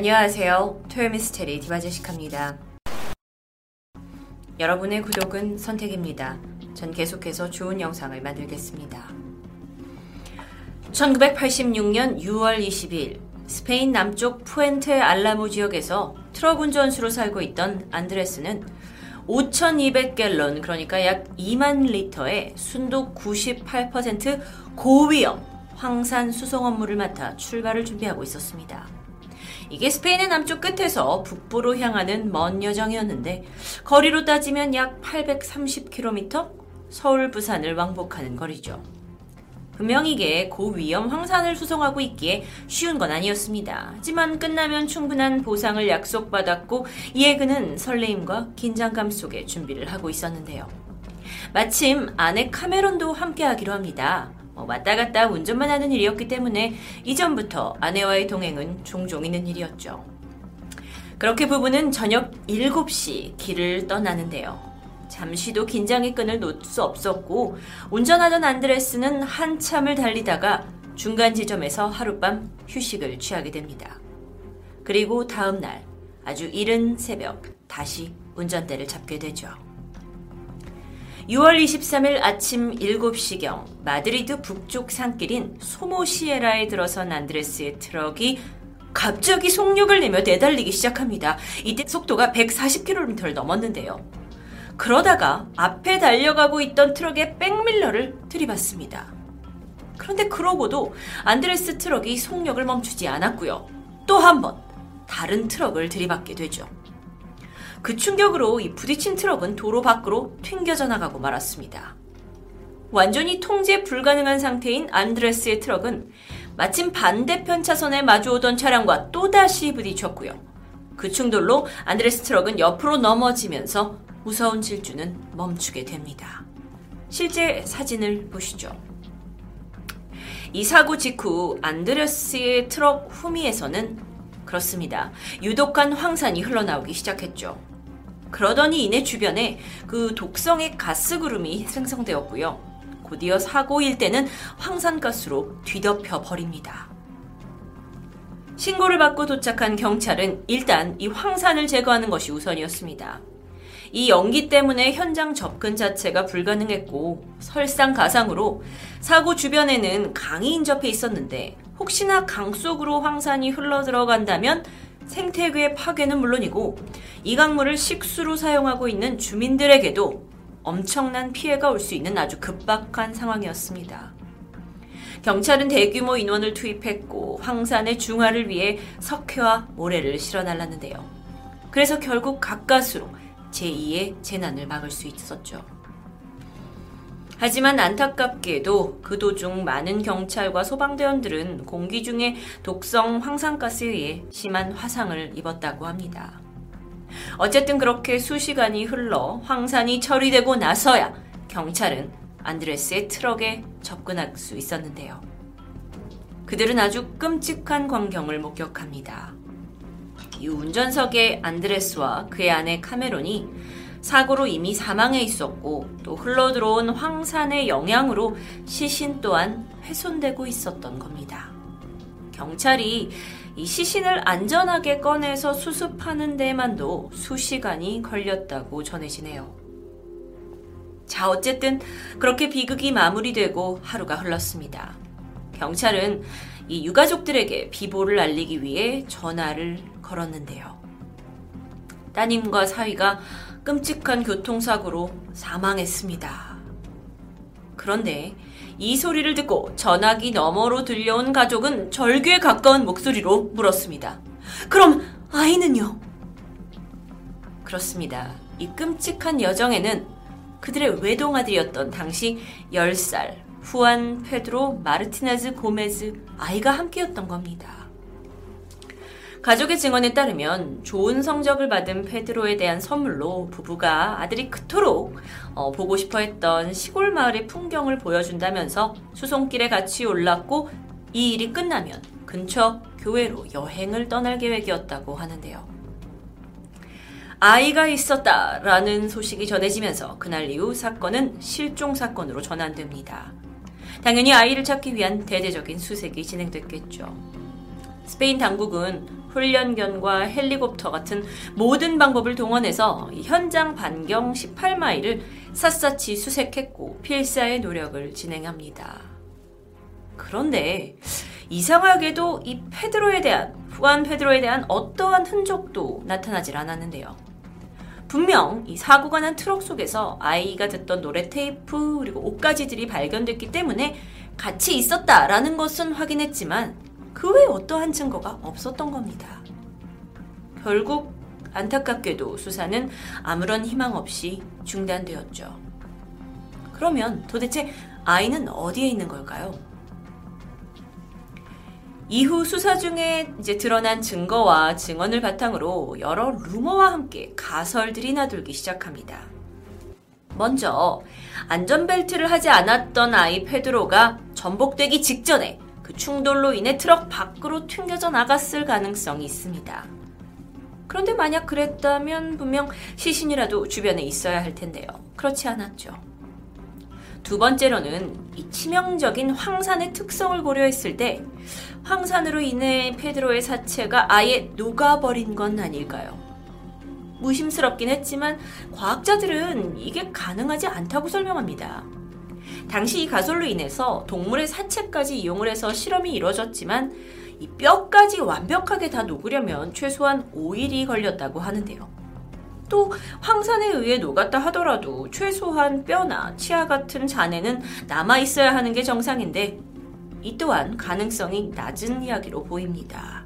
안녕하세요. 토요미스테리 디바제시카입니다. 여러분의 구독은 선택입니다. 전 계속해서 좋은 영상을 만들겠습니다. 1986년 6월 20일 스페인 남쪽 푸엔테 알라무 지역에서 트럭 운전수로 살고 있던 안드레스는 5,200갤런, 그러니까 약 2만 리터의 순도 98% 고위험 황산 수송 업무를 맡아 출발을 준비하고 있었습니다. 이게 스페인의 남쪽 끝에서 북부로 향하는 먼 여정이었는데 거리로 따지면 약 830km? 서울, 부산을 왕복하는 거리죠. 분명 이게 고위험 황산을 수송하고 있기에 쉬운 건 아니었습니다. 하지만 끝나면 충분한 보상을 약속받았고 이에 그는 설레임과 긴장감 속에 준비를 하고 있었는데요. 마침 아내 카메론도 함께하기로 합니다. 왔다 갔다 운전만 하는 일이었기 때문에 이전부터 아내와의 동행은 종종 있는 일이었죠. 그렇게 부부는 저녁 7시 길을 떠나는데요. 잠시도 긴장의 끈을 놓을 수 없었고 운전하던 안드레스는 한참을 달리다가 중간 지점에서 하룻밤 휴식을 취하게 됩니다. 그리고 다음 날 아주 이른 새벽 다시 운전대를 잡게 되죠. 6월 23일 아침 7시경 마드리드 북쪽 산길인 소모시에라에 들어선 안드레스의 트럭이 갑자기 속력을 내며 내달리기 시작합니다. 이때 속도가 140km를 넘었는데요. 그러다가 앞에 달려가고 있던 트럭의 백밀러를 들이받습니다. 그런데 그러고도 안드레스 트럭이 속력을 멈추지 않았고요. 또 한 번 다른 트럭을 들이받게 되죠. 그 충격으로 이 부딪힌 트럭은 도로 밖으로 튕겨져 나가고 말았습니다. 완전히 통제 불가능한 상태인 안드레스의 트럭은 마침 반대편 차선에 마주오던 차량과 또다시 부딪혔고요. 그 충돌로 안드레스 트럭은 옆으로 넘어지면서 무서운 질주는 멈추게 됩니다. 실제 사진을 보시죠. 이 사고 직후 안드레스의 트럭 후미에서는 그렇습니다. 유독한 황산이 흘러나오기 시작했죠. 그러더니 이내 주변에 그 독성의 가스구름이 생성되었고요. 곧이어 사고 일대는 황산가스로 뒤덮여 버립니다. 신고를 받고 도착한 경찰은 일단 이 황산을 제거하는 것이 우선이었습니다. 이 연기 때문에 현장 접근 자체가 불가능했고 설상가상으로 사고 주변에는 강이 인접해 있었는데 혹시나 강 속으로 황산이 흘러들어간다면 생태계의 파괴는 물론이고 이 강물을 식수로 사용하고 있는 주민들에게도 엄청난 피해가 올 수 있는 아주 급박한 상황이었습니다. 경찰은 대규모 인원을 투입했고 황산의 중화를 위해 석회와 모래를 실어 날랐는데요. 그래서 결국 가까스로 제2의 재난을 막을 수 있었죠. 하지만 안타깝게도 그 도중 많은 경찰과 소방대원들은 공기 중에 독성 황산가스에 의해 심한 화상을 입었다고 합니다. 어쨌든 그렇게 수시간이 흘러 황산이 처리되고 나서야 경찰은 안드레스의 트럭에 접근할 수 있었는데요. 그들은 아주 끔찍한 광경을 목격합니다. 이 운전석의 안드레스와 그의 아내 카메론이 사고로 이미 사망해 있었고 또 흘러들어온 황산의 영향으로 시신 또한 훼손되고 있었던 겁니다. 경찰이 이 시신을 안전하게 꺼내서 수습하는 데만도 수시간이 걸렸다고 전해지네요. 자, 어쨌든 그렇게 비극이 마무리되고 하루가 흘렀습니다. 경찰은 이 유가족들에게 비보를 알리기 위해 전화를 걸었는데요. 따님과 사위가 끔찍한 교통사고로 사망했습니다. 그런데 이 소리를 듣고 전화기 너머로 들려온 가족은 절규에 가까운 목소리로 물었습니다. 그럼 아이는요? 그렇습니다. 이 끔찍한 여정에는 그들의 외동아들이었던 당시 10살 후안 페드로 마르티네즈 고메즈 아이가 함께였던 겁니다. 가족의 증언에 따르면 좋은 성적을 받은 페드로에 대한 선물로 부부가 아들이 그토록 보고 싶어했던 시골 마을의 풍경을 보여준다면서 수송길에 같이 올랐고 이 일이 끝나면 근처 교회로 여행을 떠날 계획이었다고 하는데요. 아이가 있었다라는 소식이 전해지면서 그날 이후 사건은 실종사건으로 전환됩니다. 당연히 아이를 찾기 위한 대대적인 수색이 진행됐겠죠. 스페인 당국은 훈련견과 헬리콥터 같은 모든 방법을 동원해서 현장 반경 18마일을 샅샅이 수색했고 필사의 노력을 진행합니다. 그런데 이상하게도 이 후안 페드로에 대한 어떠한 흔적도 나타나질 않았는데요. 분명 이 사고가 난 트럭 속에서 아이가 듣던 노래 테이프 그리고 옷가지들이 발견됐기 때문에 같이 있었다라는 것은 확인했지만 그 외 어떠한 증거가 없었던 겁니다. 결국 안타깝게도 수사는 아무런 희망 없이 중단되었죠. 그러면 도대체 아이는 어디에 있는 걸까요? 이후 수사 중에 이제 드러난 증거와 증언을 바탕으로 여러 루머와 함께 가설들이 나돌기 시작합니다. 먼저 안전벨트를 하지 않았던 아이 페드로가 전복되기 직전에 그 충돌로 인해 트럭 밖으로 튕겨져 나갔을 가능성이 있습니다. 그런데 만약 그랬다면 분명 시신이라도 주변에 있어야 할 텐데요. 그렇지 않았죠. 두 번째로는 이 치명적인 황산의 특성을 고려했을 때 황산으로 인해 페드로의 사체가 아예 녹아버린 건 아닐까요? 무심스럽긴 했지만 과학자들은 이게 가능하지 않다고 설명합니다. 당시 이 가설로 인해서 동물의 사체까지 이용을 해서 실험이 이루어졌지만 이 뼈까지 완벽하게 다 녹으려면 최소한 5일이 걸렸다고 하는데요. 또 황산에 의해 녹았다 하더라도 최소한 뼈나 치아 같은 잔해는 남아있어야 하는 게 정상인데 이 또한 가능성이 낮은 이야기로 보입니다.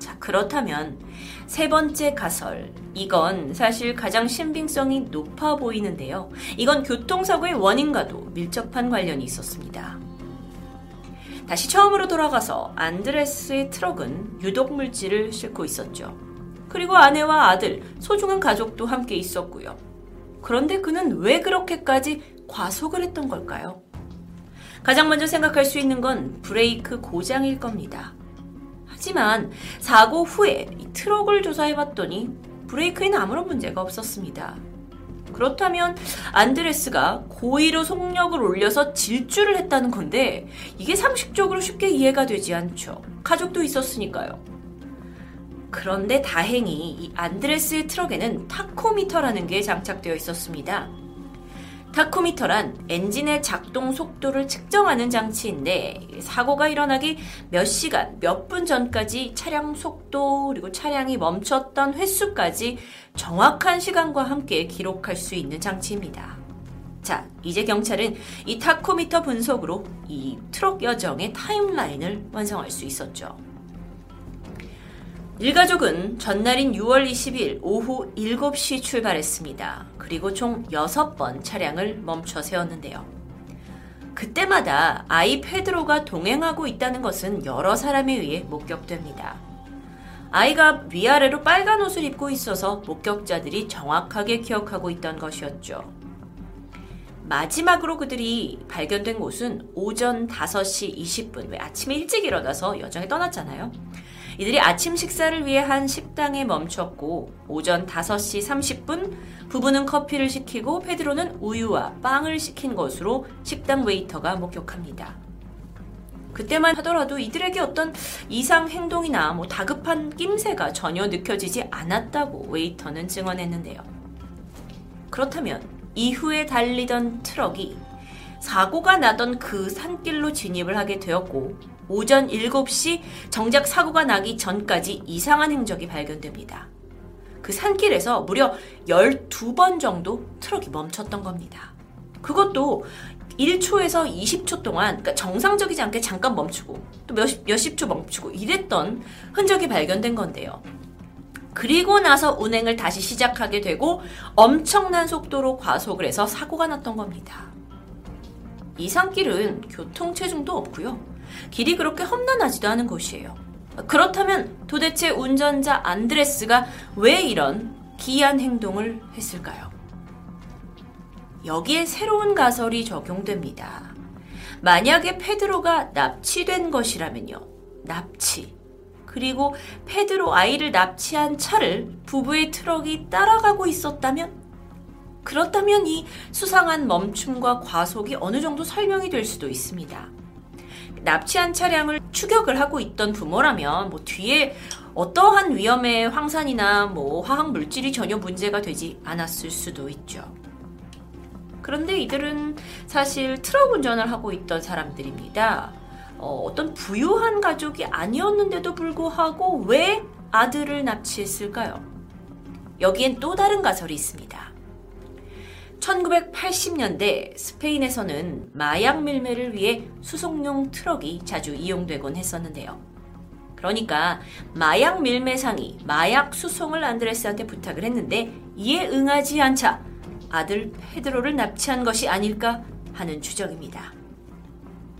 자, 그렇다면 세 번째 가설, 이건 사실 가장 신빙성이 높아 보이는데요. 이건 교통사고의 원인과도 밀접한 관련이 있었습니다. 다시 처음으로 돌아가서 안드레스의 트럭은 유독 물질을 싣고 있었죠. 그리고 아내와 아들, 소중한 가족도 함께 있었고요. 그런데 그는 왜 그렇게까지 과속을 했던 걸까요? 가장 먼저 생각할 수 있는 건 브레이크 고장일 겁니다. 하지만 사고 후에 이 트럭을 조사해봤더니 브레이크에는 아무런 문제가 없었습니다. 그렇다면 안드레스가 고의로 속력을 올려서 질주를 했다는 건데 이게 상식적으로 쉽게 이해가 되지 않죠. 가족도 있었으니까요. 그런데 다행히 이 안드레스의 트럭에는 타코미터라는 게 장착되어 있었습니다. 타코미터란 엔진의 작동 속도를 측정하는 장치인데 사고가 일어나기 몇 시간, 몇 분 전까지 차량 속도 그리고 차량이 멈췄던 횟수까지 정확한 시간과 함께 기록할 수 있는 장치입니다. 자, 이제 경찰은 이 타코미터 분석으로 이 트럭 여정의 타임라인을 완성할 수 있었죠. 일가족은 전날인 6월 20일 오후 7시 출발했습니다. 그리고 총 6번 차량을 멈춰 세웠는데요. 그때마다 아이 페드로가 동행하고 있다는 것은 여러 사람에 의해 목격됩니다. 아이가 위아래로 빨간 옷을 입고 있어서 목격자들이 정확하게 기억하고 있던 것이었죠. 마지막으로 그들이 발견된 곳은 오전 5시 20분, 왜 아침에 일찍 일어나서 여정에 떠났잖아요. 이들이 아침 식사를 위해 한 식당에 멈췄고 오전 5시 30분 부부는 커피를 시키고 페드로는 우유와 빵을 시킨 것으로 식당 웨이터가 목격합니다. 그때만 하더라도 이들에게 어떤 이상 행동이나 다급한 낌새가 전혀 느껴지지 않았다고 웨이터는 증언했는데요. 그렇다면 이후에 달리던 트럭이 사고가 나던 그 산길로 진입을 하게 되었고 오전 7시 정작 사고가 나기 전까지 이상한 행적이 발견됩니다. 그 산길에서 무려 12번 정도 트럭이 멈췄던 겁니다. 그것도 1초에서 20초 동안, 그러니까 정상적이지 않게 잠깐 멈추고 또 몇십 초 멈추고 이랬던 흔적이 발견된 건데요. 그리고 나서 운행을 다시 시작하게 되고 엄청난 속도로 과속을 해서 사고가 났던 겁니다. 이 산길은 교통체증도 없고요. 길이 그렇게 험난하지도 않은 곳이에요. 그렇다면 도대체 운전자 안드레스가 왜 이런 기이한 행동을 했을까요? 여기에 새로운 가설이 적용됩니다. 만약에 페드로가 납치된 것이라면요. 그리고 페드로 아이를 납치한 차를 부부의 트럭이 따라가고 있었다면? 그렇다면 이 수상한 멈춤과 과속이 어느 정도 설명이 될 수도 있습니다. 납치한 차량을 추격을 하고 있던 부모라면 뭐 뒤에 어떠한 위험의 황산이나 뭐 화학물질이 전혀 문제가 되지 않았을 수도 있죠. 그런데 이들은 사실 트럭 운전을 하고 있던 사람들입니다. 어떤 부유한 가족이 아니었는데도 불구하고 왜 아들을 납치했을까요? 여기엔 또 다른 가설이 있습니다. 1980년대 스페인에서는 마약 밀매를 위해 수송용 트럭이 자주 이용되곤 했었는데요. 그러니까 마약 밀매상이 마약 수송을 안드레스한테 부탁을 했는데 이에 응하지 않자 아들 페드로를 납치한 것이 아닐까 하는 추정입니다.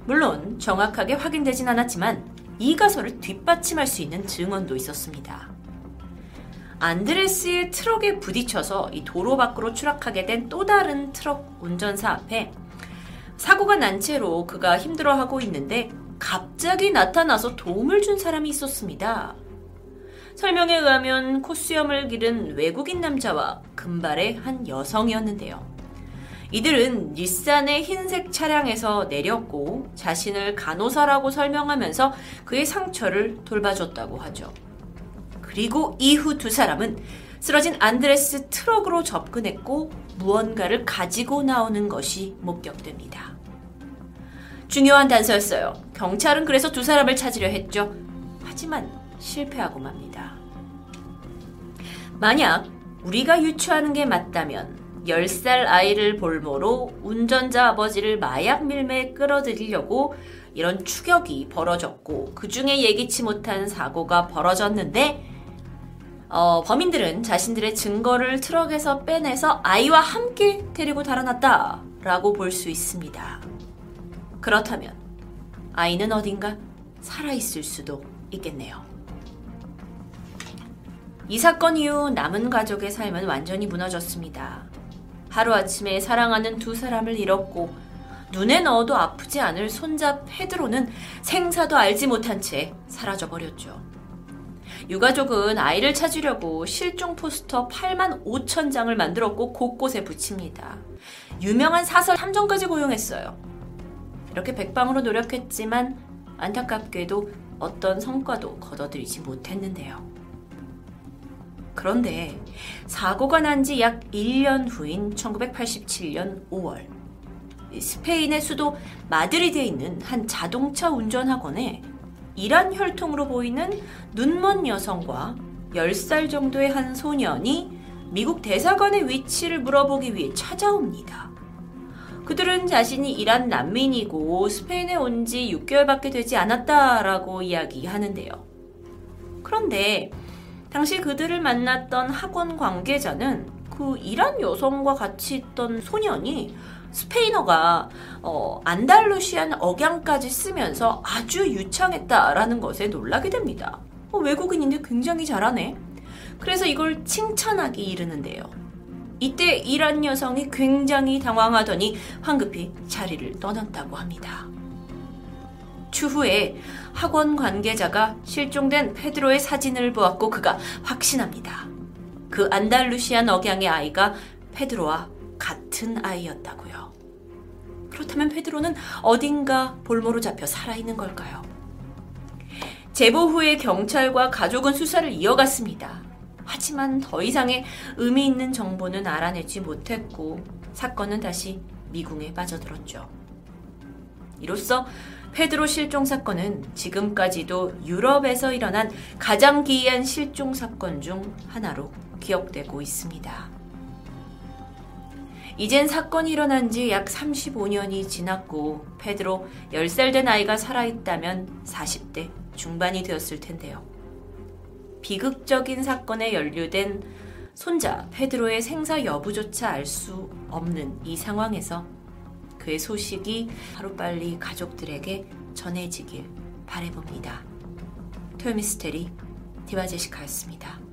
물론 정확하게 확인되진 않았지만 이 가설을 뒷받침할 수 있는 증언도 있었습니다. 안드레스의 트럭에 부딪혀서 이 도로 밖으로 추락하게 된 또 다른 트럭 운전사 앞에 사고가 난 채로 그가 힘들어하고 있는데 갑자기 나타나서 도움을 준 사람이 있었습니다. 설명에 의하면 콧수염을 기른 외국인 남자와 금발의 한 여성이었는데요. 이들은 닛산의 흰색 차량에서 내렸고 자신을 간호사라고 설명하면서 그의 상처를 돌봐줬다고 하죠. 그리고 이후 두 사람은 쓰러진 안드레스 트럭으로 접근했고 무언가를 가지고 나오는 것이 목격됩니다. 중요한 단서였어요. 경찰은 그래서 두 사람을 찾으려 했죠. 하지만 실패하고 맙니다. 만약 우리가 유추하는 게 맞다면 10살 아이를 볼모로 운전자 아버지를 마약 밀매에 끌어들이려고 이런 추격이 벌어졌고 그 중에 예기치 못한 사고가 벌어졌는데 범인들은 자신들의 증거를 트럭에서 빼내서 아이와 함께 데리고 달아났다라고 볼 수 있습니다. 그렇다면 아이는 어딘가 살아있을 수도 있겠네요. 이 사건 이후 남은 가족의 삶은 완전히 무너졌습니다. 하루아침에 사랑하는 두 사람을 잃었고 눈에 넣어도 아프지 않을 손자 페드로는 생사도 알지 못한 채 사라져버렸죠. 유가족은 아이를 찾으려고 실종 포스터 85,000장을 만들었고 곳곳에 붙입니다. 유명한 사설 탐정까지 고용했어요. 이렇게 백방으로 노력했지만 안타깝게도 어떤 성과도 거둬들이지 못했는데요. 그런데 사고가 난 지 약 1년 후인 1987년 5월 스페인의 수도 마드리드에 있는 한 자동차 운전학원에 이란 혈통으로 보이는 눈먼 여성과 10살 정도의 한 소년이 미국 대사관의 위치를 물어보기 위해 찾아옵니다. 그들은 자신이 이란 난민이고 스페인에 온 지 6개월밖에 되지 않았다라고 이야기하는데요. 그런데 당시 그들을 만났던 학원 관계자는 그 이란 여성과 같이 있던 소년이 스페인어가 안달루시안 억양까지 쓰면서 아주 유창했다라는 것에 놀라게 됩니다. 외국인인데 굉장히 잘하네. 그래서 이걸 칭찬하기 이르는데요. 이때 이란 여성이 굉장히 당황하더니 황급히 자리를 떠났다고 합니다. 추후에 학원 관계자가 실종된 페드로의 사진을 보았고 그가 확신합니다. 그 안달루시안 억양의 아이가 페드로와 같은 아이였다고요. 그렇다면 페드로는 어딘가 볼모로 잡혀 살아있는 걸까요? 제보 후에 경찰과 가족은 수사를 이어갔습니다. 하지만 더 이상의 의미 있는 정보는 알아내지 못했고 사건은 다시 미궁에 빠져들었죠. 이로써 페드로 실종 사건은 지금까지도 유럽에서 일어난 가장 기이한 실종 사건 중 하나로 기억되고 있습니다. 이젠 사건이 일어난 지 약 35년이 지났고 페드로 10살 된 아이가 살아있다면 40대 중반이 되었을 텐데요. 비극적인 사건에 연루된 손자 페드로의 생사 여부조차 알 수 없는 이 상황에서 그의 소식이 하루빨리 가족들에게 전해지길 바라봅니다. 토요미스테리 디바제시카였습니다.